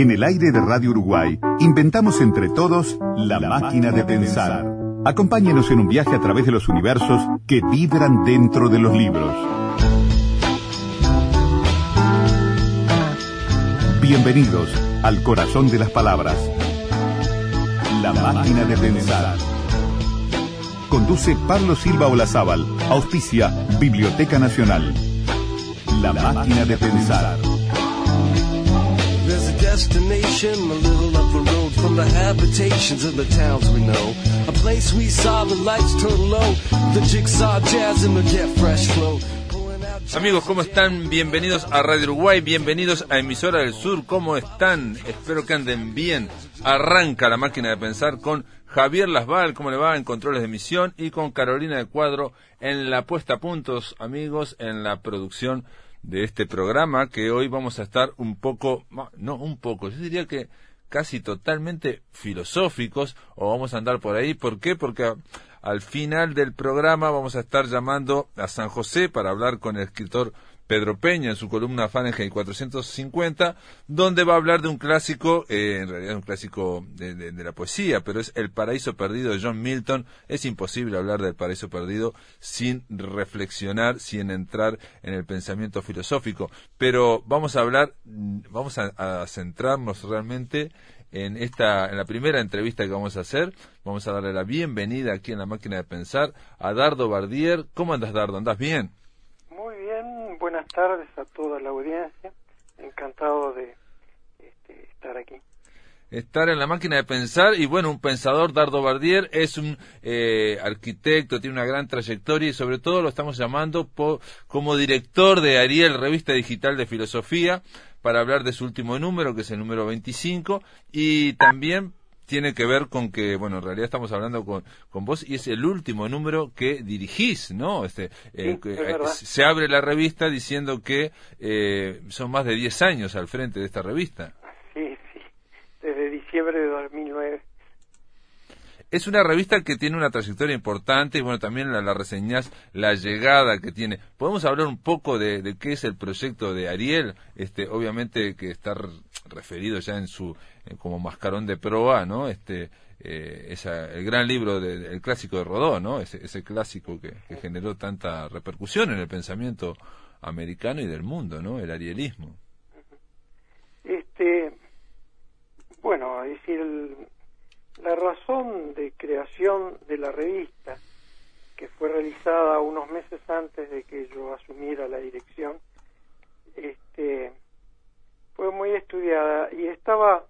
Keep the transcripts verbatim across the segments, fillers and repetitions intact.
En el aire de Radio Uruguay, inventamos entre todos la máquina de pensar. Acompáñenos en un viaje a través de los universos que vibran dentro de los libros. Bienvenidos al corazón de las palabras. La máquina de pensar. Conduce Pablo Silva Olazábal, auspicia Biblioteca Nacional. La máquina de pensar. There's a destination, a little up the road from the habitations of the towns we know. A place we saw the lights turn low, the jigsaw jazz and the get fresh flow. Amigos, ¿cómo están? Bienvenidos a Radio Uruguay, bienvenidos a Emisora del Sur, ¿cómo están? Espero que anden bien. Arranca la máquina de pensar con Javier Lasval, ¿cómo le va? En controles de emisión, y con Carolina de Cuadro en la puesta a puntos, amigos, en la producción de este programa, que hoy vamos a estar un poco, no un poco, yo diría que casi totalmente filosóficos, o vamos a andar por ahí. ¿Por qué? Porque al final del programa vamos a estar llamando a San José para hablar con el escritor Pedro Peña en su columna Fahrenheit cuatrocientos cincuenta, donde va a hablar de un clásico, eh, en realidad es un clásico de, de, de la poesía, pero es El paraíso perdido de John Milton. Es imposible hablar del paraíso perdido sin reflexionar, sin entrar en el pensamiento filosófico. Pero vamos a hablar, vamos a, a centrarnos realmente en esta, en la primera entrevista que vamos a hacer. Vamos a darle la bienvenida aquí en la máquina de pensar a Dardo Bardier. ¿Cómo andas, Dardo? ¿Andás bien? Muy bien, buenas tardes a toda la audiencia. Encantado de este, estar aquí. Estar en la máquina de pensar. Y bueno, un pensador, Dardo Bardier, es un eh, arquitecto, tiene una gran trayectoria, y sobre todo lo estamos llamando po- como director de Ariel, revista digital de filosofía, para hablar de su último número, que es el número veinticinco, y también tiene que ver con que, bueno, en realidad estamos hablando con, con vos, y es el último número que dirigís, ¿no? Este, eh, sí, eh, se abre la revista diciendo que eh, son más de diez años al frente de esta revista. Sí, sí, desde diciembre de dos mil nueve. Es una revista que tiene una trayectoria importante, y bueno, también la, la reseñás, la llegada que tiene. ¿Podemos hablar un poco de, de qué es el proyecto de Ariel? Este, obviamente que está referido ya en su, como mascarón de proa, ¿no? Este, eh, esa, el gran libro, de, el clásico de Rodó, ¿no? Ese, ese clásico que, que generó tanta repercusión en el pensamiento americano y del mundo, ¿no? El arielismo. Este, bueno, es decir, el, la razón de creación de la revista, que fue realizada unos meses antes de que yo asumiera la dirección, este, fue muy estudiada y estaba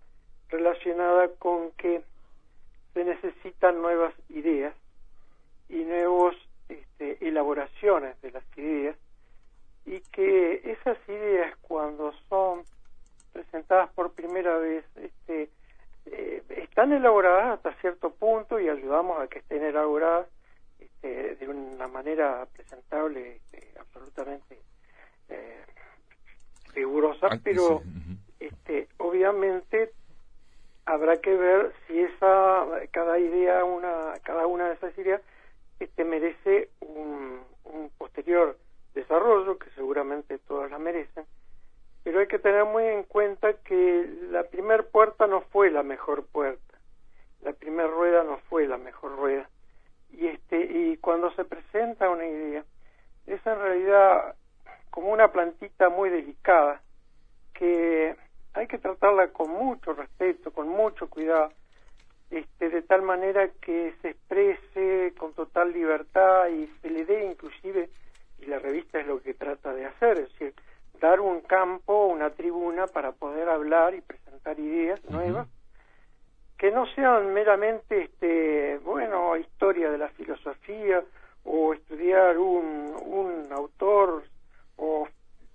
relacionada con que se necesitan nuevas ideas y nuevas este, elaboraciones de las ideas, y que esas ideas, cuando son presentadas por primera vez, este, eh, están elaboradas hasta cierto punto, y ayudamos a que estén elaboradas este, de una manera presentable, este, absolutamente eh, rigurosa, pero este, obviamente habrá que ver si esa cada idea una cada una de esas ideas este merece un, un posterior desarrollo, que seguramente todas las merecen, pero hay que tener muy en cuenta que la primer puerta no fue la mejor puerta, la primera rueda no fue la mejor rueda, y este y cuando se presenta una idea es en realidad como una plantita muy delicada que hay que tratarla con mucho respeto, con mucho cuidado, este, de tal manera que se exprese con total libertad y se le dé inclusive, y la revista es lo que trata de hacer, es decir, dar un campo, una tribuna para poder hablar y presentar ideas uh-huh. nuevas, que no sean meramente, este, bueno, historia de la filosofía, o estudiar un, un autor, o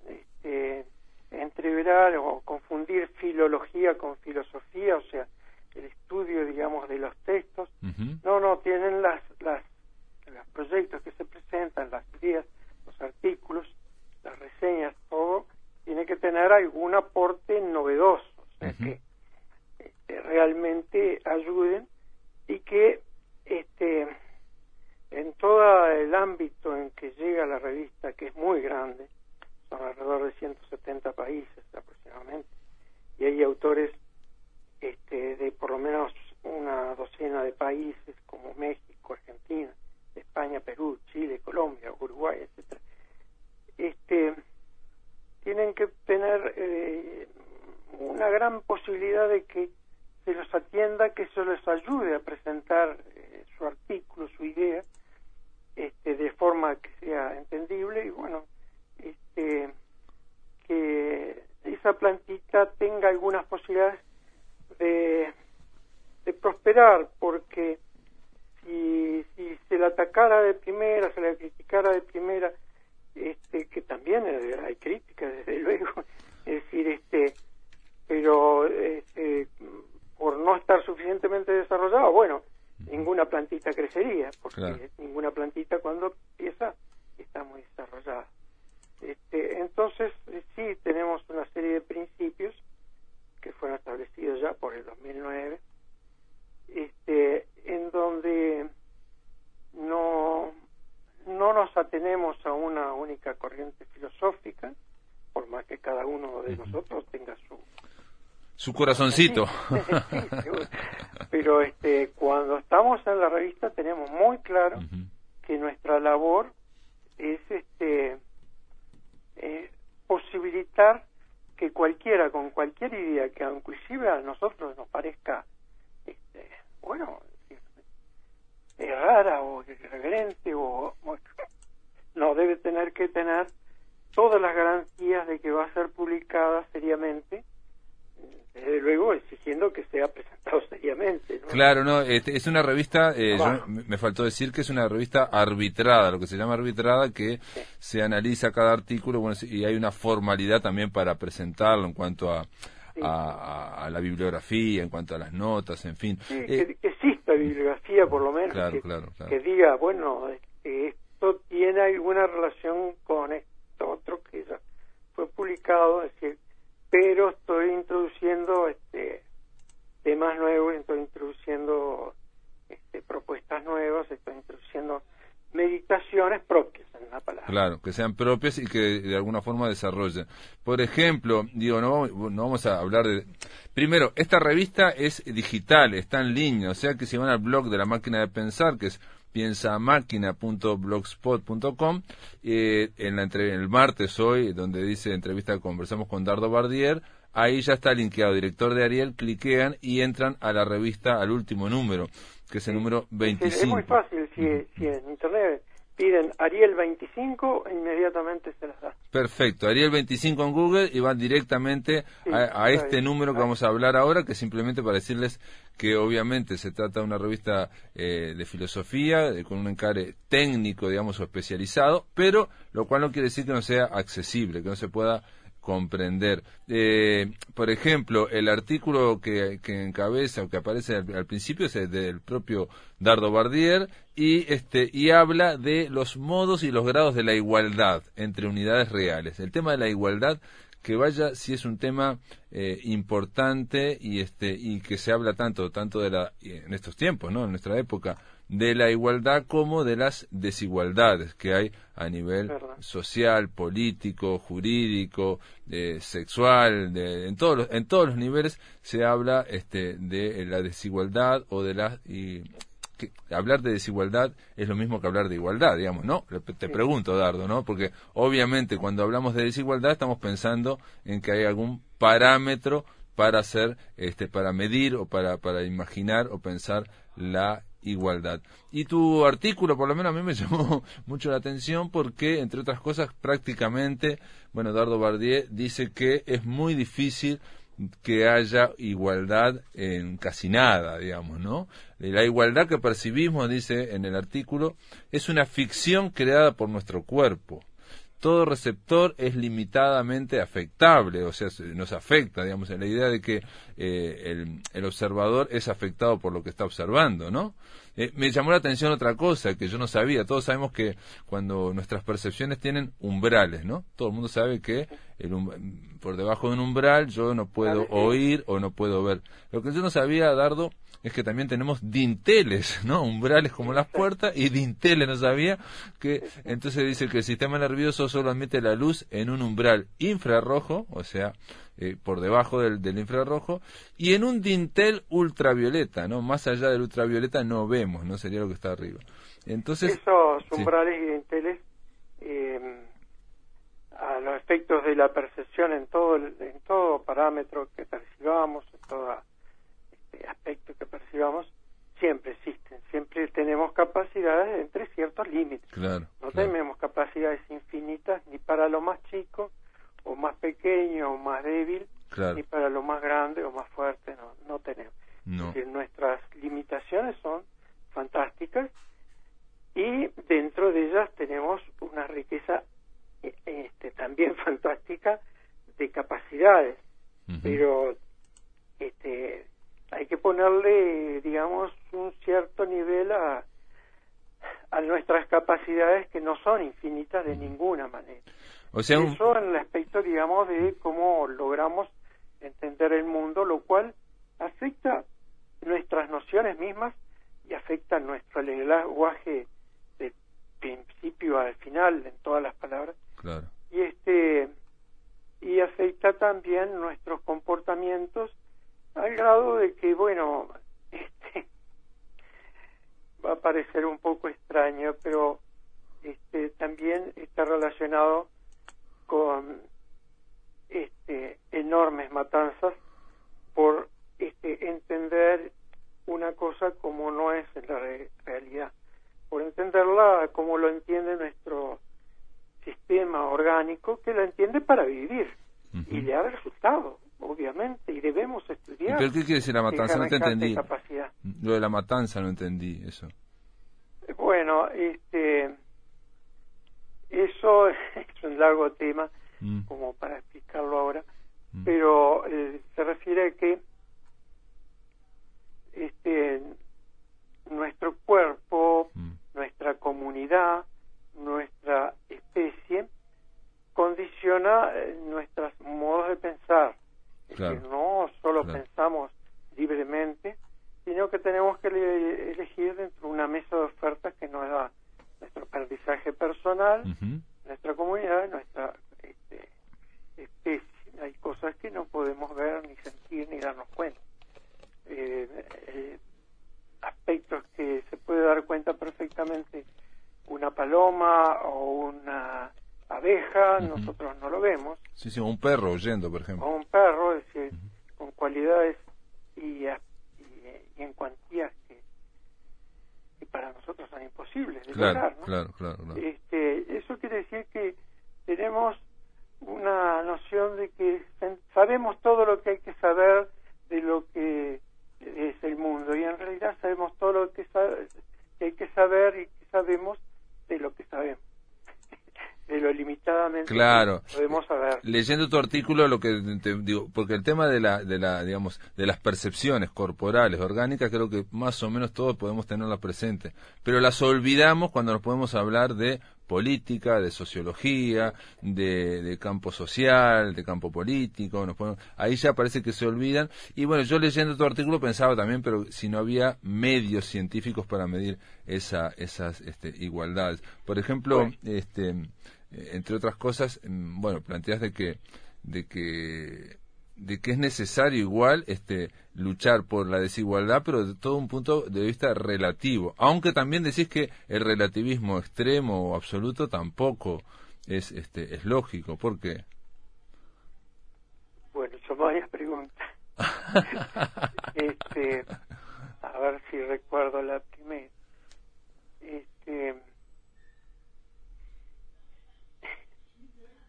este, entreverar o confundir filología con filosofía, o sea, el estudio, digamos, de los textos. Uh-huh. No, no, tienen las, las los proyectos que se presentan, las ideas, los artículos, las reseñas, todo, tiene que tener algún aporte novedoso, o sea, uh-huh. que este, realmente ayuden, y que este en todo el ámbito en que llega la revista, que es muy grande, son alrededor de ciento setenta países aproximadamente, y hay autores países como México, Argentina, España, Perú, Chile, Colombia, Uruguay, etcétera, este, tienen que tener eh, una gran posibilidad de que se los atienda, que se les ayude a presentar eh, su artículo, su idea, este, de forma que sea entendible y bueno, este, que esa plantita tenga algunas posibilidades de, de prosperar, porque si, si se la atacara de primera, se la criticara de primera, este, que también hay crítica, desde luego, es decir, este, pero este, por no estar suficientemente desarrollado, bueno, ninguna plantita crecería, porque claro, ninguna plantita cuando empieza está muy desarrollada. Este, entonces, sí, tenemos una serie de principios que fueron establecidos ya por el dos mil nueve, este, en donde no, no nos atenemos a una única corriente filosófica, por más que cada uno de nosotros tenga su... Su corazoncito. Sí, sí, pero este, cuando estamos en la revista tenemos muy claro uh-huh. que nuestra labor es... este Eh, posibilitar que cualquiera con cualquier idea que inclusive a nosotros nos parezca este, bueno eh, rara o irreverente o, o no debe tener que tener todas las garantías de que va a ser publicada seriamente, desde luego exigiendo que sea presentado seriamente, ¿no? Claro, no, este, es una revista, eh, bueno. yo, me faltó decir que es una revista arbitrada, lo que se llama arbitrada, que sí. se analiza cada artículo, bueno, y hay una formalidad también para presentarlo en cuanto a, sí. a, a, a la bibliografía, en cuanto a las notas, en fin. Sí, eh, que, que exista bibliografía por lo menos, claro, que, claro, claro. que diga, bueno, esto tiene alguna relación con esto otro que ya fue publicado, es decir, pero estoy introduciendo este, temas nuevos, estoy introduciendo este, propuestas nuevas, estoy introduciendo meditaciones propias, en una palabra. Claro, que sean propias y que de alguna forma desarrollen. Por ejemplo, digo, no, no vamos a hablar de... Primero, esta revista es digital, está en línea, o sea que si van al blog de La Máquina de Pensar, que es piensa máquina punto blogspot punto com, eh, en la entre, el martes hoy, donde dice entrevista, conversamos con Dardo Bardier, ahí ya está linkeado, director de Ariel, cliquean y entran a la revista, al último número, que es el número veinticinco. Es, es muy fácil, si, si en internet piden Ariel veinticinco, inmediatamente se las da. Perfecto, Ariel veinticinco en Google y van directamente sí, a, a este bien. número que vamos a hablar ahora, que simplemente para decirles que obviamente se trata de una revista eh, de filosofía, de, con un encare técnico, digamos, o especializado, pero lo cual no quiere decir que no sea accesible, que no se pueda comprender. Eh, por ejemplo, el artículo que, que encabeza o que aparece al, al principio es del propio Dardo Bardier y este y habla de los modos y los grados de la igualdad entre unidades reales. El tema de la igualdad, que vaya si es un tema eh, importante y este y que se habla tanto tanto de la en estos tiempos, ¿no? En nuestra época, de la igualdad como de las desigualdades que hay a nivel Verdad. social, político, jurídico, eh, sexual, de, en todos los, en todos los niveles se habla este, de la desigualdad o de las y que, hablar de desigualdad es lo mismo que hablar de igualdad, digamos, ¿no? Te pregunto, Dardo, ¿no? Porque obviamente cuando hablamos de desigualdad estamos pensando en que hay algún parámetro para hacer, este, para medir o para para imaginar o pensar la igualdad. Y tu artículo, por lo menos a mí me llamó mucho la atención porque, entre otras cosas, prácticamente, bueno, Dardo Bardier dice que es muy difícil que haya igualdad en casi nada, digamos, ¿no? La igualdad que percibimos, dice en el artículo, es una ficción creada por nuestro cuerpo. Todo receptor es limitadamente afectable, o sea, nos afecta, digamos, en la idea de que eh, el, el observador es afectado por lo que está observando, ¿no? Eh, me llamó la atención otra cosa que yo no sabía. Todos sabemos que cuando nuestras percepciones tienen umbrales, ¿no? Todo el mundo sabe que el um, por debajo de un umbral yo no puedo oír o no puedo ver. Lo que yo no sabía, Dardo, es que también tenemos dinteles, ¿no? Umbrales como las puertas y dinteles, no sabía. Que entonces dice que el sistema nervioso solo admite la luz en un umbral infrarrojo, o sea, eh, por debajo del, del infrarrojo, y en un dintel ultravioleta, ¿no? Más allá del ultravioleta no vemos, no sería lo que está arriba. Entonces, esos umbrales sí. y dinteles, eh, a los efectos de la percepción en todo, en todo parámetro que percibamos, en toda... aspectos que percibamos, siempre existen, siempre tenemos capacidades entre ciertos límites. Claro, no claro. tenemos capacidades infinitas ni para lo más chico o más pequeño o más débil, claro. ni para lo más grande o más fuerte, no, no tenemos. No. Es decir, nuestras limitaciones son fantásticas y dentro de ellas tenemos una riqueza este, también fantástica de capacidades, uh-huh. pero este hay que ponerle, digamos, un cierto nivel a, a nuestras capacidades que no son infinitas de ninguna manera. O sea, un... Eso en el aspecto, digamos, de cómo logramos entender el mundo, lo cual afecta nuestras nociones mismas y afecta nuestro lenguaje de principio al final, en todas las palabras. Claro. Y, este, y afecta también nuestros comportamientos al grado de que, bueno, este, va a parecer un poco extraño, pero este, también está relacionado con este, enormes matanzas por este, entender una cosa como no es en la re- realidad, por entenderla como lo entiende nuestro sistema orgánico, que la entiende para vivir, uh-huh. y le ha resultado. Obviamente, y debemos estudiar. ¿Pero qué quiere decir la matanza? No te entendí. Capacidad. Lo de la matanza no entendí, eso. Bueno, este, eso es un largo tema, mm. como para explicarlo ahora, mm. pero eh, se refiere a que este, nuestro cuerpo, mm. nuestra comunidad, nuestra especie, condiciona nuestros modos de pensar. Claro, que no solo claro. pensamos libremente, sino que tenemos que le- elegir dentro de una mesa de ofertas que nos da nuestro aprendizaje personal, uh-huh. nuestra comunidad, nuestra este, especie. Hay cosas que no podemos ver, ni sentir, ni darnos cuenta. Eh, eh, aspectos que se puede dar cuenta perfectamente una paloma o una abeja, uh-huh. nosotros no lo vemos. Sí, sí, un perro oyendo, por ejemplo. O un perro, es decir, uh-huh. con cualidades y, y, y en cuantías que, que para nosotros son imposibles de claro, llegar, ¿no? Claro, claro, claro. Este, eso quiere decir que tenemos una noción de que sabemos todo lo que hay que saber de lo que es el mundo, y en realidad sabemos todo lo que, sab- que hay que saber y que sabemos de lo que sabemos. De lo limitadamente claro. podemos saber. Leyendo tu artículo, lo que te digo, porque el tema de la, de la, digamos, de las percepciones corporales, orgánicas, creo que más o menos todos podemos tenerlas presentes, pero las olvidamos cuando nos podemos hablar de política, de sociología, de, de campo social, de campo político, nos ponemos, ahí ya parece que se olvidan. Y bueno, yo leyendo tu artículo pensaba también, pero si no había medios científicos para medir esa, esas este, igualdades. Por ejemplo, sí. este, entre otras cosas, bueno, planteas de que, de que, de que es necesario igual este luchar por la desigualdad, pero de todo un punto de vista relativo, aunque también decís que el relativismo extremo o absoluto tampoco es este es lógico. ¿Por qué? Bueno, son varias preguntas. este a ver si recuerdo la primera. Este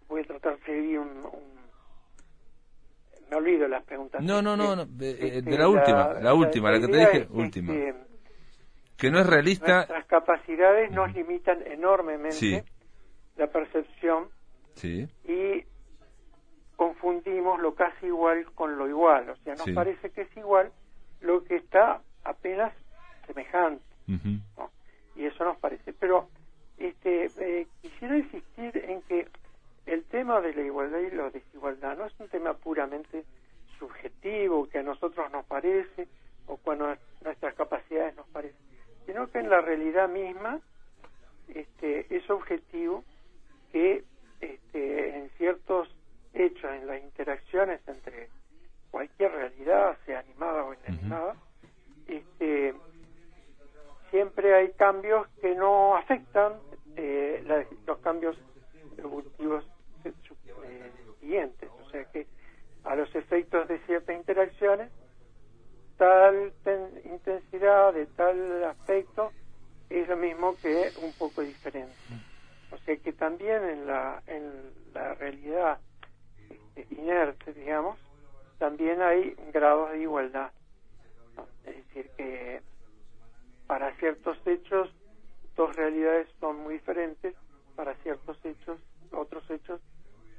voy a tratar de seguir un, un... Me olvido las preguntas. No, no, no, no. De, este, de la última, la, la última, la, la que te dije, es, última. Este, que no es realista. Nuestras capacidades uh-huh. nos limitan enormemente sí. la percepción sí. y confundimos lo casi igual con lo igual. O sea, nos sí. parece que es igual lo que está apenas semejante. Uh-huh. ¿no? Y eso nos parece. Pero este eh, quisiera insistir en que el tema tema de la igualdad y la desigualdad no es un tema puramente subjetivo, que a nosotros nos parece o cuando a nuestras capacidades nos parece, sino que en la realidad misma este, es objetivo que este, en ciertos hechos, en las interacciones entre cualquier realidad, sea animada o inanimada, uh-huh. este, siempre hay cambios que no afectan eh, la, los cambios evolutivos eh, siguientes. O sea que a los efectos de ciertas interacciones, tal ten, intensidad de tal aspecto es lo mismo que un poco diferente. O sea que también en la en la realidad este, inerte, digamos, también hay grados de igualdad. Es decir, que para ciertos hechos dos realidades son muy diferentes, para ciertos hechos otros hechos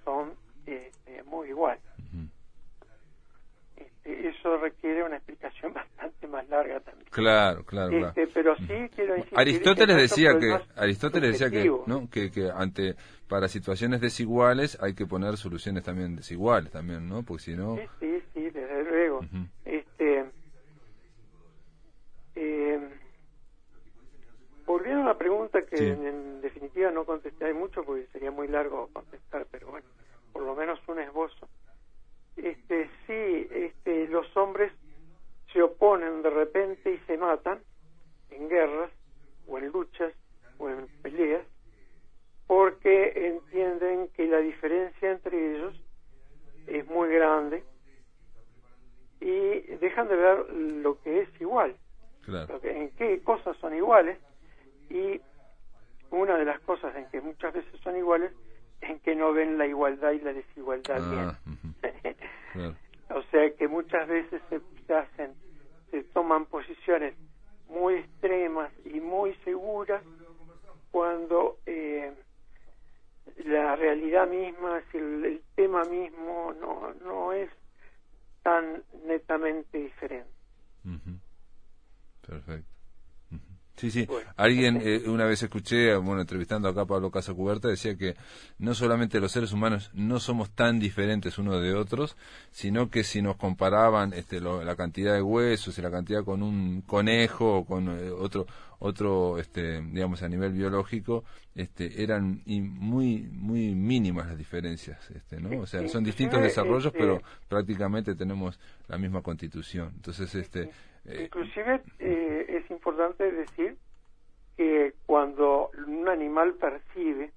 son eh, eh, muy iguales. Este, eso requiere una explicación bastante más larga también. Claro, claro, claro. Este, pero sí quiero insistir. Aristóteles que decía que Aristóteles decía que, ¿no? que que ante para situaciones desiguales hay que poner soluciones también desiguales también, ¿no? Porque si no. Sí, sí, sí, desde luego. Uh-huh. Este eh, volviendo a la pregunta que sí. en, en definitiva no contesté mucho porque sería muy largo contestar, pero bueno, por lo menos un esbozo. Este, sí, este, los hombres se oponen de repente y se matan en guerras o en luchas o en peleas porque entienden que la diferencia entre ellos es muy grande y dejan de ver lo que es igual, claro. lo que, en qué cosas son iguales, y una de las cosas en que muchas veces son iguales en que no ven la igualdad y la desigualdad ah, bien. Claro. O sea que muchas veces se hacen, se toman posiciones muy extremas y muy seguras cuando eh, la realidad misma, si el, el tema mismo no no es tan netamente diferente. Uh-huh. Perfecto. Sí, sí. Bueno, alguien, eh, una vez escuché, bueno, entrevistando acá a Pablo Casacuberta, decía que no solamente los seres humanos no somos tan diferentes unos de otros, sino que si nos comparaban este, lo, la cantidad de huesos y la cantidad con un conejo o con eh, otro, otro, este, digamos, a nivel biológico, este, eran y muy, muy mínimas las diferencias, este, ¿no? O sea, son distintos desarrollos, pero prácticamente tenemos la misma constitución. Entonces, este... Inclusive eh, es importante decir que cuando un animal percibe,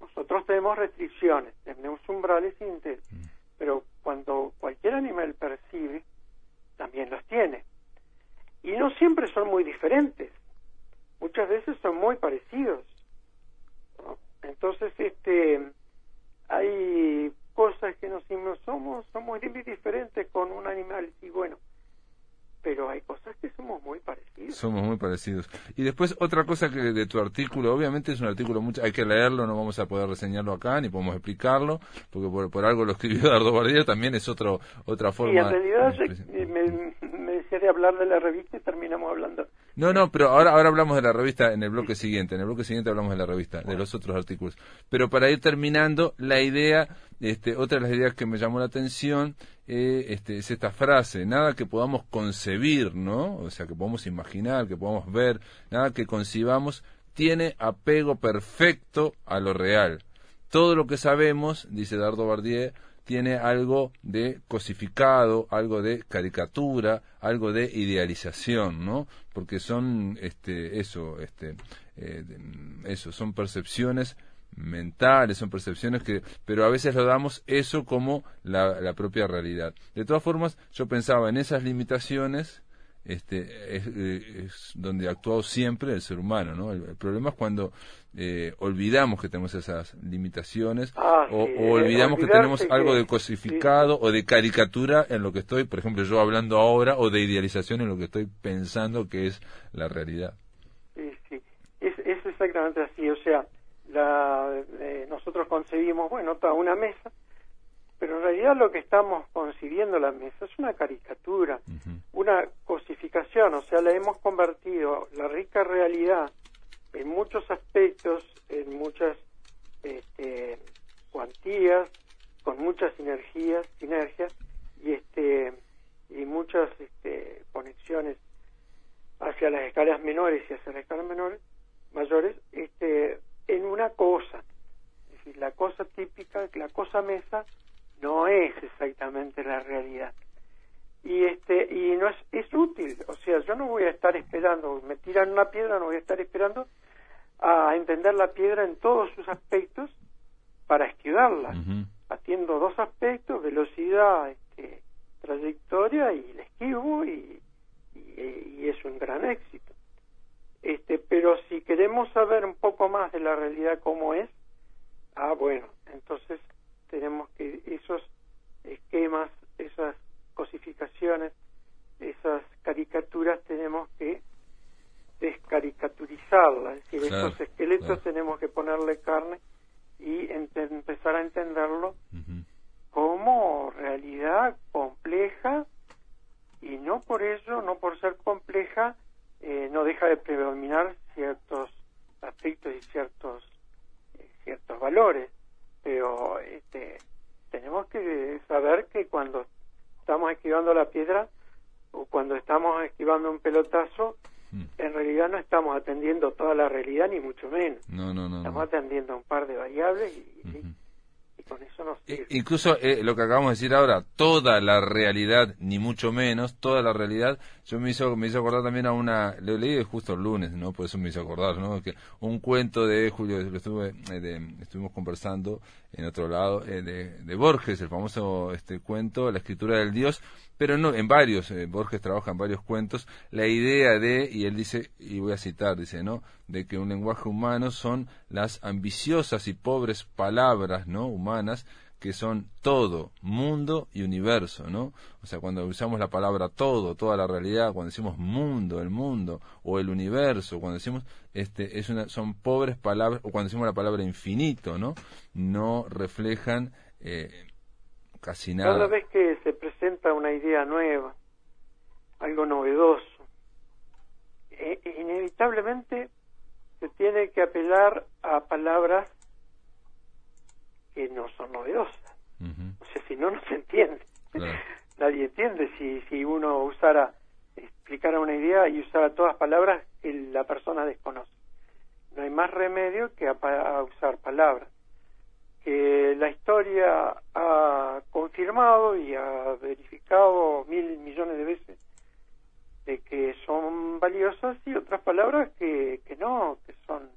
nosotros tenemos restricciones, tenemos umbrales y intereses, pero cuando cualquier animal percibe, también los tiene. Y no siempre son muy diferentes, muchas veces son muy parecidos, ¿no? Entonces este hay cosas que nos somos, somos muy diferentes con un animal y bueno, pero hay cosas que somos muy parecidos. Somos muy parecidos. Y después otra cosa que de tu artículo, obviamente es un artículo mucho, hay que leerlo, no vamos a poder reseñarlo acá, ni podemos explicarlo, porque por, por algo lo escribió Dardo Bardier, también es otro otra forma. Y en realidad de... me, me decía de hablar de la revista y terminamos hablando. No, no, pero ahora ahora hablamos de la revista en el bloque siguiente, en el bloque siguiente hablamos de la revista, bueno. de los otros artículos. Pero para ir terminando, la idea, este, otra de las ideas que me llamó la atención, eh, este, es esta frase, nada que podamos concebir, ¿no? O sea, que podamos imaginar, que podamos ver, nada que concibamos tiene apego perfecto a lo real. Todo lo que sabemos, dice Dardo Bardier, tiene algo de cosificado, algo de caricatura, algo de idealización, ¿no? Porque son, este, eso, este, eh, eso, son percepciones mentales, son percepciones que, pero a veces lo damos eso como la, la propia realidad. De todas formas, yo pensaba en esas limitaciones. Este, es, es donde ha actuado siempre el ser humano, ¿no? El, el problema es cuando eh, olvidamos que tenemos esas limitaciones ah, o, sí, o olvidamos que tenemos que, algo de cosificado sí. o de caricatura en lo que estoy, por ejemplo, yo hablando ahora, o de idealización en lo que estoy pensando que es la realidad. Sí, sí. Es, es exactamente así, o sea, la, eh, nosotros concebimos, bueno, toda una mesa, pero en realidad lo que estamos concibiendo la mesa es una caricatura, uh-huh. una cosificación, o sea, la hemos convertido, la rica realidad, en muchos aspectos, en muchas este, cuantías, con muchas sinergias, sinergias y este y muchas este, conexiones hacia las escalas menores y hacia las escalas menores mayores, este, en una cosa. Es decir, la cosa típica, la cosa mesa, no es exactamente la realidad. Y este y no es, es útil, o sea, yo no voy a estar esperando, me tiran una piedra, no voy a estar esperando a entender la piedra en todos sus aspectos para esquivarla. Uh-huh. Atiendo dos aspectos, velocidad, este, trayectoria, y la esquivo, y, y, y es un gran éxito. Este, pero si queremos saber un poco más de la realidad como es, ah, bueno, entonces tenemos que esos esquemas, esas cosificaciones, esas caricaturas tenemos que descaricaturizarlas, es decir, claro, esos esqueletos, claro, tenemos que ponerle carne y ente- empezar a entenderlo, uh-huh, como realidad compleja, y no por ello, no por ser compleja, eh, no deja de predominar ciertos aspectos y ciertos eh, ciertos valores, pero este, tenemos que saber que cuando estamos esquivando la piedra o cuando estamos esquivando un pelotazo, en realidad no estamos atendiendo toda la realidad, ni mucho menos. No, no, no. Estamos no. atendiendo un par de variables y, uh-huh, y, y con eso nos sirve. E- incluso eh, lo que acabamos de decir ahora, toda la realidad, ni mucho menos, toda la realidad. Yo me hizo, me hizo acordar también a una, lo leí justo el lunes, ¿no? Por eso me hizo acordar, ¿no? Que un cuento de Julio, lo estuve, eh, de, estuvimos conversando en otro lado, eh, de, de Borges, el famoso este cuento, La escritura del Dios. Pero no, en varios, eh, Borges trabaja en varios cuentos, la idea de, y él dice, y voy a citar, dice, ¿no?, de que un lenguaje humano son las ambiciosas y pobres palabras, ¿no?, humanas, que son todo, mundo y universo, ¿no? O sea, cuando usamos la palabra todo, toda la realidad, cuando decimos mundo, el mundo, o el universo, cuando decimos, este, es una, son pobres palabras, o cuando decimos la palabra infinito, ¿no?, no reflejan, eh, casi nada. Cada vez que se presenta una idea nueva, algo novedoso, e- inevitablemente se tiene que apelar a palabras que no son novedosas. Uh-huh. O sea, si no, no se entiende. Claro. Nadie entiende si, si uno usara, explicara una idea y usara todas palabras que la persona desconoce. No hay más remedio que a, a usar palabras. Eh, la historia ha confirmado y ha verificado mil millones de veces de que son valiosas, y otras palabras que, que no, que son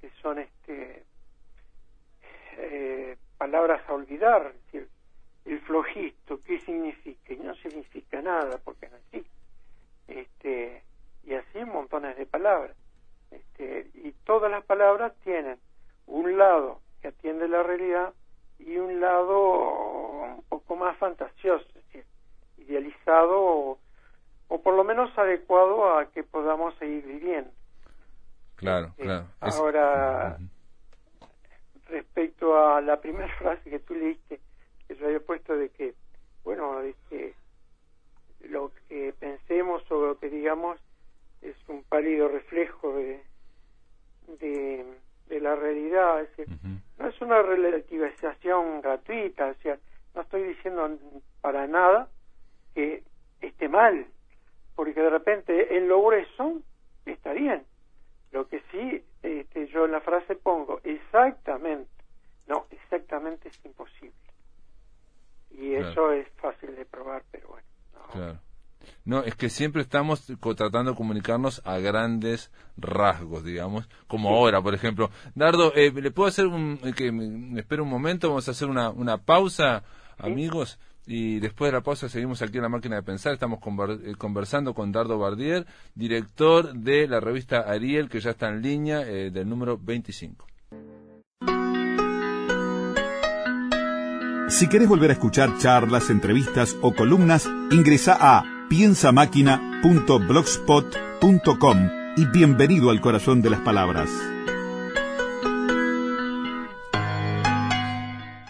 que son este eh, palabras a olvidar. Es decir, el flojisto, ¿qué significa? Y no significa nada porque no existe. Este, y así montones de palabras. Este, y todas las palabras tienen un lado que atiende la realidad y un lado un poco más fantasioso, es decir, idealizado o, o por lo menos adecuado a que podamos seguir viviendo. Claro, eh, claro. Ahora, es... respecto a la primera frase que tú leíste, que yo había puesto de que, bueno, de que lo que pensemos o lo que digamos es un pálido reflejo de... de de la realidad, es decir, uh-huh, no es una relativización gratuita, o sea, no estoy diciendo para nada que esté mal, porque de repente en lo grueso está bien. Lo que sí, este, yo en la frase pongo exactamente, no, exactamente es imposible. Y claro, eso es fácil de probar, pero bueno. No. Claro. No, es que siempre estamos tratando de comunicarnos a grandes rasgos, digamos, como sí. Ahora, por ejemplo. Dardo, eh, ¿le puedo hacer un... Eh, que me espero un momento, vamos a hacer una, una pausa, sí, amigos, y después de la pausa seguimos aquí en La Máquina de Pensar. Estamos conver- eh, conversando con Dardo Bardier, director de la revista Ariel, que ya está en línea, eh, del número veinticinco. Si querés volver a escuchar charlas, entrevistas o columnas, ingresa a piensa máquina punto blogspot punto com y bienvenido al corazón de las palabras.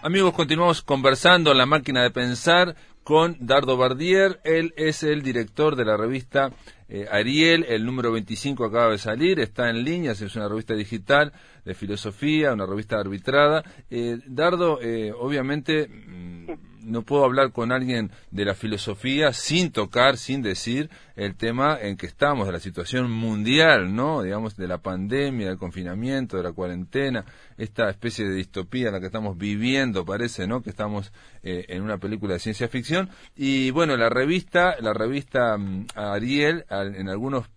Amigos, continuamos conversando en La Máquina de Pensar con Dardo Bardier. Él es el director de la revista eh, Ariel, el número veinticinco acaba de salir, está en línea, es una revista digital de filosofía, una revista arbitrada. Eh, Dardo, eh, obviamente no puedo hablar con alguien de la filosofía sin tocar, sin decir el tema en que estamos, de la situación mundial, ¿no? Digamos, de la pandemia, del confinamiento, de la cuarentena, esta especie de distopía en la que estamos viviendo, parece, ¿no? Que estamos eh, en una película de ciencia ficción. Y bueno, la revista, la revista Ariel, en algunos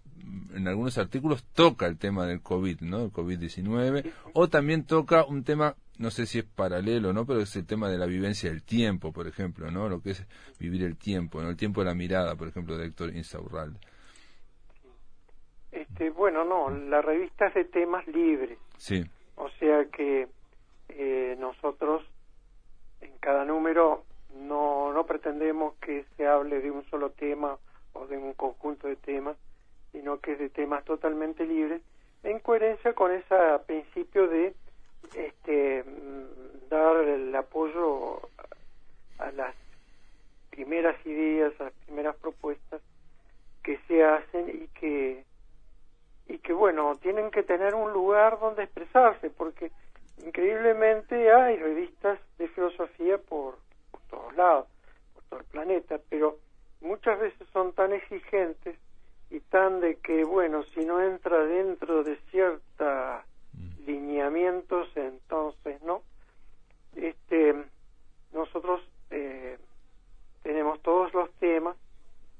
en algunos artículos toca el tema del COVID, ¿no? El covid diecinueve, o también toca un tema, no sé si es paralelo, ¿no? Pero es el tema de la vivencia del tiempo, por ejemplo, ¿no? Lo que es vivir el tiempo, ¿no? El tiempo de la mirada, por ejemplo, de Héctor Insaurralde. Este, bueno, no, la revista es de temas libres. Sí. O sea que eh, nosotros en cada número no, no pretendemos que se hable de un solo tema o de un conjunto de temas, sino que es de temas totalmente libres, en coherencia con ese principio de Este, dar el apoyo a las primeras ideas, a las primeras propuestas que se hacen y que y que bueno, tienen que tener un lugar donde expresarse, porque increíblemente hay revistas de filosofía por, por todos lados, por todo el planeta, pero muchas veces son tan exigentes y tan de que bueno, si no entra dentro de cierta lineamientos, entonces no este nosotros eh, tenemos todos los temas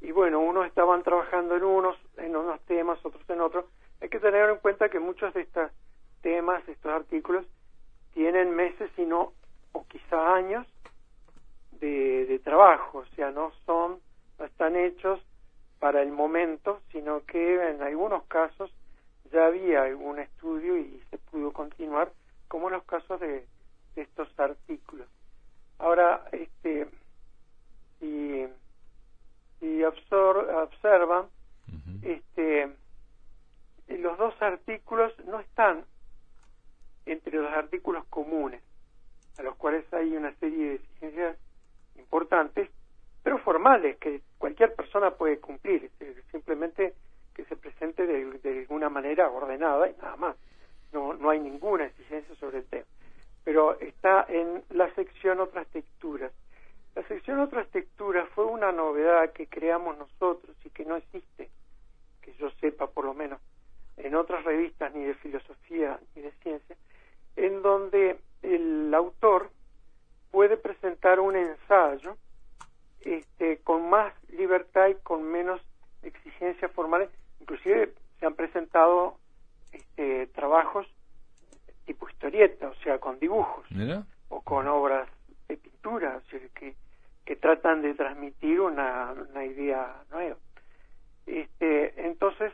y bueno, unos estaban trabajando en unos en unos temas, otros en otros. Hay que tener en cuenta que muchos de estos temas, estos artículos tienen meses y no, o quizá años de, de trabajo, o sea, no son no están hechos para el momento, sino que en algunos casos ya había algún estudio y se pudo continuar, como en los casos de, de estos artículos. Ahora, este, si, si absor, observan, uh-huh. este, los dos artículos no están entre los artículos comunes, a los cuales hay una serie de exigencias importantes, pero formales, que cualquier persona puede cumplir, simplemente que se presente de, de alguna manera ordenada y nada más. No, no hay ninguna exigencia sobre el tema. Pero está en la sección Otras Texturas. La sección Otras Texturas fue una novedad que creamos nosotros y que no existe, que yo sepa por lo menos, en otras revistas ni de filosofía ni de ciencia, en donde el autor puede presentar un ensayo este, con más libertad y con menos exigencias formales. Inclusive se han presentado este, trabajos tipo historieta, o sea, con dibujos. ¿Mira? O con obras de pintura, o sea, que, que tratan de transmitir una, una idea nueva. Este, entonces,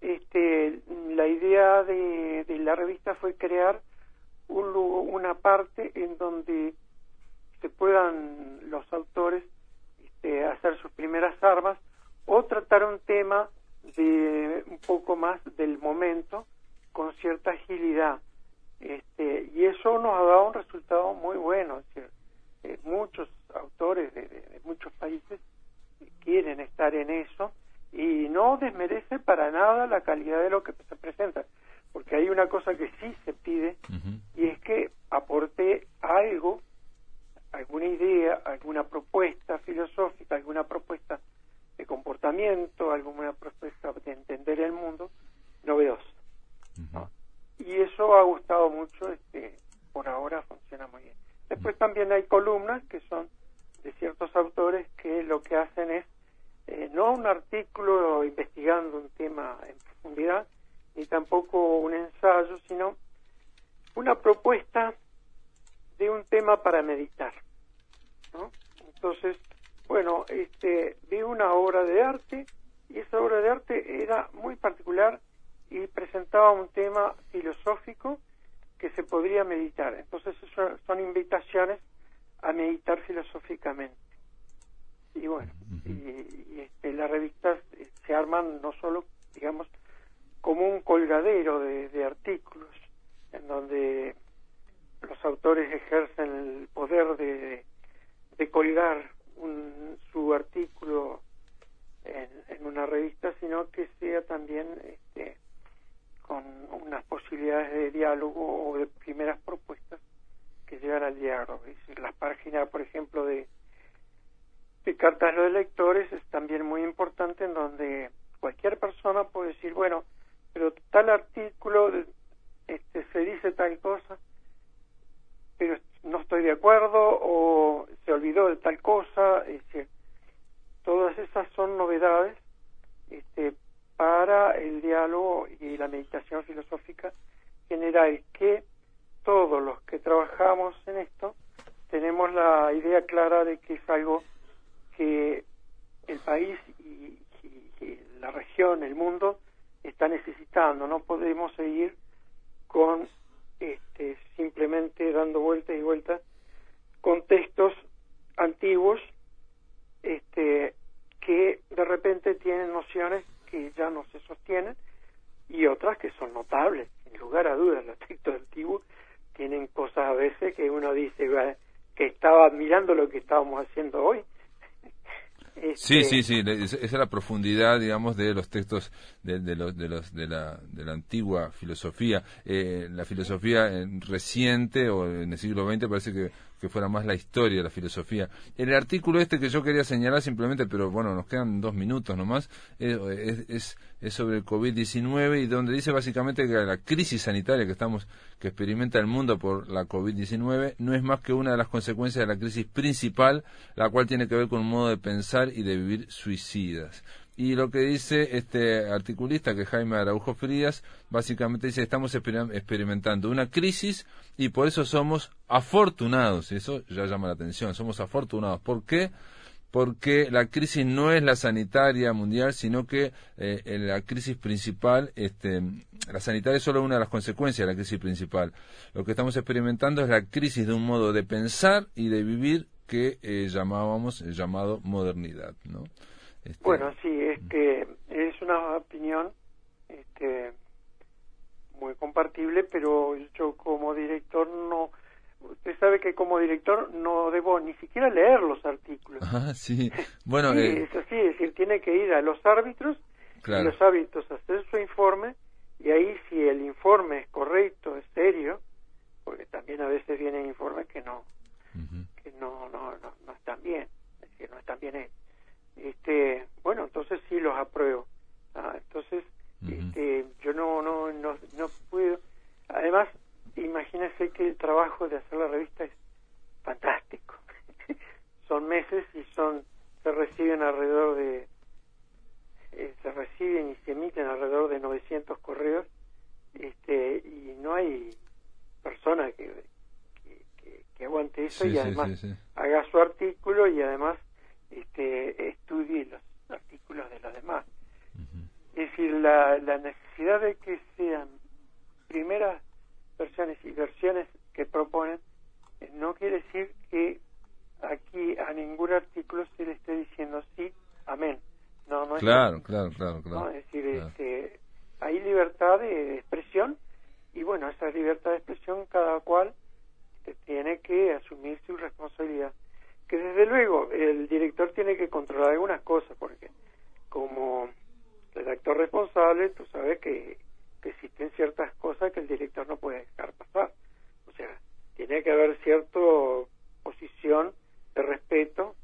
este, la idea de, de la revista fue crear un, una parte en donde se puedan los autores este, hacer sus primeras armas o tratar un tema de un poco más del momento con cierta agilidad, este, y eso nos ha dado un resultado muy bueno. Es decir, eh, muchos autores de, de, de muchos países quieren estar en eso y no desmerece para nada la calidad de lo que se presenta, porque hay una cosa que sí se pide, uh-huh. y es que aporte algo, alguna idea, alguna propuesta filosófica, alguna propuesta de comportamiento, alguna propuesta de entender el mundo novedosa. Uh-huh. Y eso ha gustado mucho, este, por ahora funciona muy bien. Después uh-huh. también hay columnas que son de ciertos autores que lo que hacen es eh, no un artículo investigando un tema en profundidad, ni tampoco un ensayo, sino una propuesta de un tema para meditar, ¿no? Entonces, bueno, este, vi una obra de arte y esa obra de arte era muy particular y presentaba un tema filosófico que se podría meditar. Entonces eso son invitaciones a meditar filosóficamente. Y bueno, y, y este, las revistas se arman no solo, digamos, como un colgadero de, de artículos en donde los autores ejercen el poder de, de colgar un, su artículo en, en una revista, sino que sea también este, con unas posibilidades de diálogo o de primeras propuestas que llegan al diálogo. Es decir, las páginas, por ejemplo, de, de cartas a los lectores es también muy importante, en donde cualquier persona puede decir, bueno, pero tal artículo este, se dice tal cosa, pero no estoy de acuerdo, o se olvidó de tal cosa. Es decir, todas esas son novedades este, para el diálogo y la meditación filosófica general, que todos los que trabajamos en esto tenemos la idea clara de que es algo que el país y, y, y la región, el mundo, está necesitando. No podemos seguir con Este, simplemente dando vueltas y vueltas con textos antiguos este, que de repente tienen nociones que ya no se sostienen, y otras que son notables, sin lugar a dudas. Los textos antiguos tienen cosas a veces que uno dice que estaba mirando lo que estábamos haciendo hoy. Este... Sí, sí, sí, esa es la profundidad, digamos, de los textos de, de los de los de la de la antigua filosofía. Eh, la filosofía reciente o en el siglo veinte parece que, que fuera más la historia, la filosofía. El artículo este que yo quería señalar simplemente, pero bueno, nos quedan dos minutos nomás, es, es, es sobre el COVID diecinueve, y donde dice básicamente que la crisis sanitaria que estamos que experimenta el mundo por la COVID diecinueve no es más que una de las consecuencias de la crisis principal, la cual tiene que ver con un modo de pensar y de vivir suicidas. Y lo que dice este articulista, que es Jaime Araujo Frías, básicamente dice, estamos exper- experimentando una crisis y por eso somos afortunados. Eso ya llama la atención, somos afortunados. ¿Por qué? Porque la crisis no es la sanitaria mundial, sino que eh, la crisis principal, este, la sanitaria es solo una de las consecuencias de la crisis principal. Lo que estamos experimentando es la crisis de un modo de pensar y de vivir que eh, llamábamos, eh, llamado modernidad, ¿no? Este... Bueno, sí, es que es una opinión este, muy compartible, pero yo como director no... Usted sabe que como director no debo ni siquiera leer los artículos. Ah, sí. Bueno, sí, eh... eso sí, es decir, tiene que ir a los árbitros, claro. Y los árbitros hacer su informe, y ahí si el informe es correcto, es serio, porque también a veces vienen informes que no, uh-huh. que no, no, no, no están bien, es decir, no están bien hechos. Este, bueno, entonces sí los apruebo. Ah, entonces, uh-huh. este, yo no, no, no, no puedo. Además, imagínense que el trabajo de hacer la revista es fantástico. Son meses y son, se reciben alrededor de, eh, se reciben y se emiten alrededor de novecientos correos, este, y no hay persona que, que, que, que aguante eso, sí, y además sí, sí, sí. haga su artículo y además Este, estudie los artículos de los demás. Uh-huh. Es decir, la, la necesidad de que sean primeras versiones y versiones que proponen no quiere decir que aquí a ningún artículo se le esté diciendo sí, amén. No, no es claro, claro, claro, claro. ¿No? Es decir, claro. Este, hay libertad de expresión, y bueno, esa libertad de expresión cada cual tiene que asumir su responsabilidad. Que desde luego el director tiene que controlar algunas cosas, porque como redactor responsable tú sabes que, que existen ciertas cosas que el director no puede dejar pasar. O sea, tiene que haber cierta posición de respeto,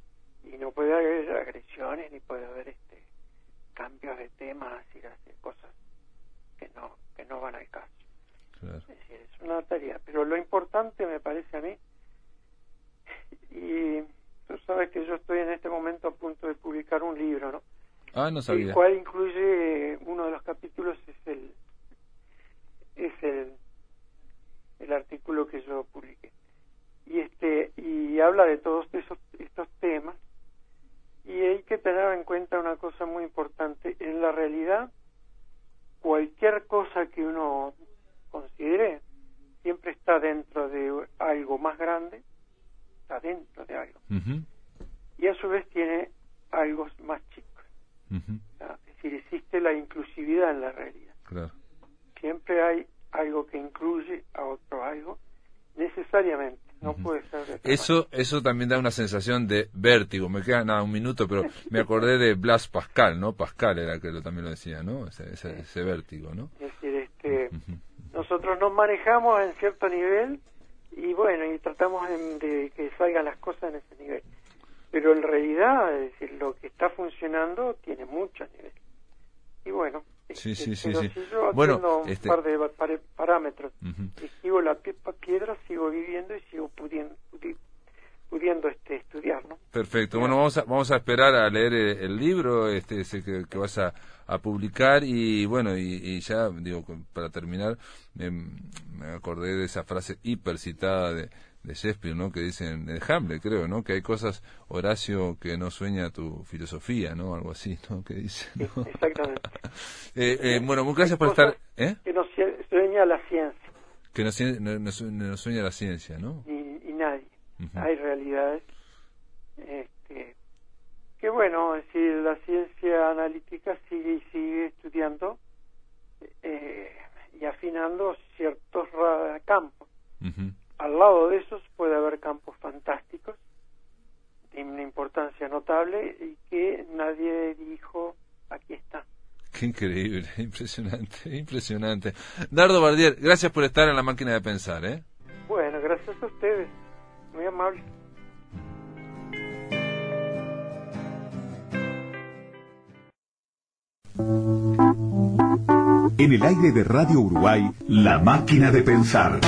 y no puede haber agresiones ni puede haber este cambios de temas y hacer cosas que no que no van al caso. Claro. Es decir, es una tarea, pero lo importante me parece a mí, y tú sabes que yo estoy en este momento a punto de publicar un libro, ¿no? Ah, no sabía. El cual incluye, uno de los capítulos es el es el el artículo que yo publiqué, y este y habla de todos esos estos temas, y hay que tener en cuenta una cosa muy importante. En la realidad, cualquier cosa que uno considere siempre está dentro de algo más grande, está dentro de algo, uh-huh. y a su vez tiene algo más chico, uh-huh. es decir, existe la inclusividad en la realidad, claro. Siempre hay algo que incluye a otro algo necesariamente, No puede ser. Eso, eso también da una sensación de vértigo. Me queda nada, un minuto, pero me acordé de Blaise Pascal, ¿no? Pascal era el que lo, también lo decía, ¿no? Ese, ese, ese vértigo, ¿no? Es decir, este, uh-huh. nosotros nos manejamos en cierto nivel y bueno, y tratamos de, de que salgan las cosas en ese nivel. Pero en realidad, es decir, lo que está funcionando tiene mucho nivel. Y bueno... Sí, sí, sí, pero sí. Si yo bueno, un este... par de parámetros uh-huh. y sigo la piedra, sigo viviendo y sigo pudiendo, pudiendo este, estudiar, ¿no? Perfecto. Bueno, vamos a, vamos a esperar a leer el libro este ese que, que vas a, a publicar y bueno, y, y ya digo para terminar eh, me acordé de esa frase hiper citada de, de Shakespeare, ¿no? Que dicen de Hamlet, creo, ¿no? Que hay cosas, Horacio, que no sueña tu filosofía, ¿no? Algo así, ¿no? Que dice, ¿no? Exactamente. Eh, eh, bueno, muchas gracias por estar. ¿Eh? Que nos sueña la ciencia. Que nos, nos, nos sueña la ciencia, ¿no? Y, y nadie. Uh-huh. Hay realidades. Este, que bueno, es decir, la ciencia analítica sigue y sigue estudiando eh, y afinando ciertos campos. Uh-huh. Al lado de esos puede haber campos fantásticos de una importancia notable y que nadie dijo, aquí está. Qué increíble, impresionante, impresionante. Dardo Bardier, gracias por estar en La Máquina de Pensar, ¿eh? Bueno, gracias a ustedes, muy amable. En el aire de Radio Uruguay, La Máquina de Pensar.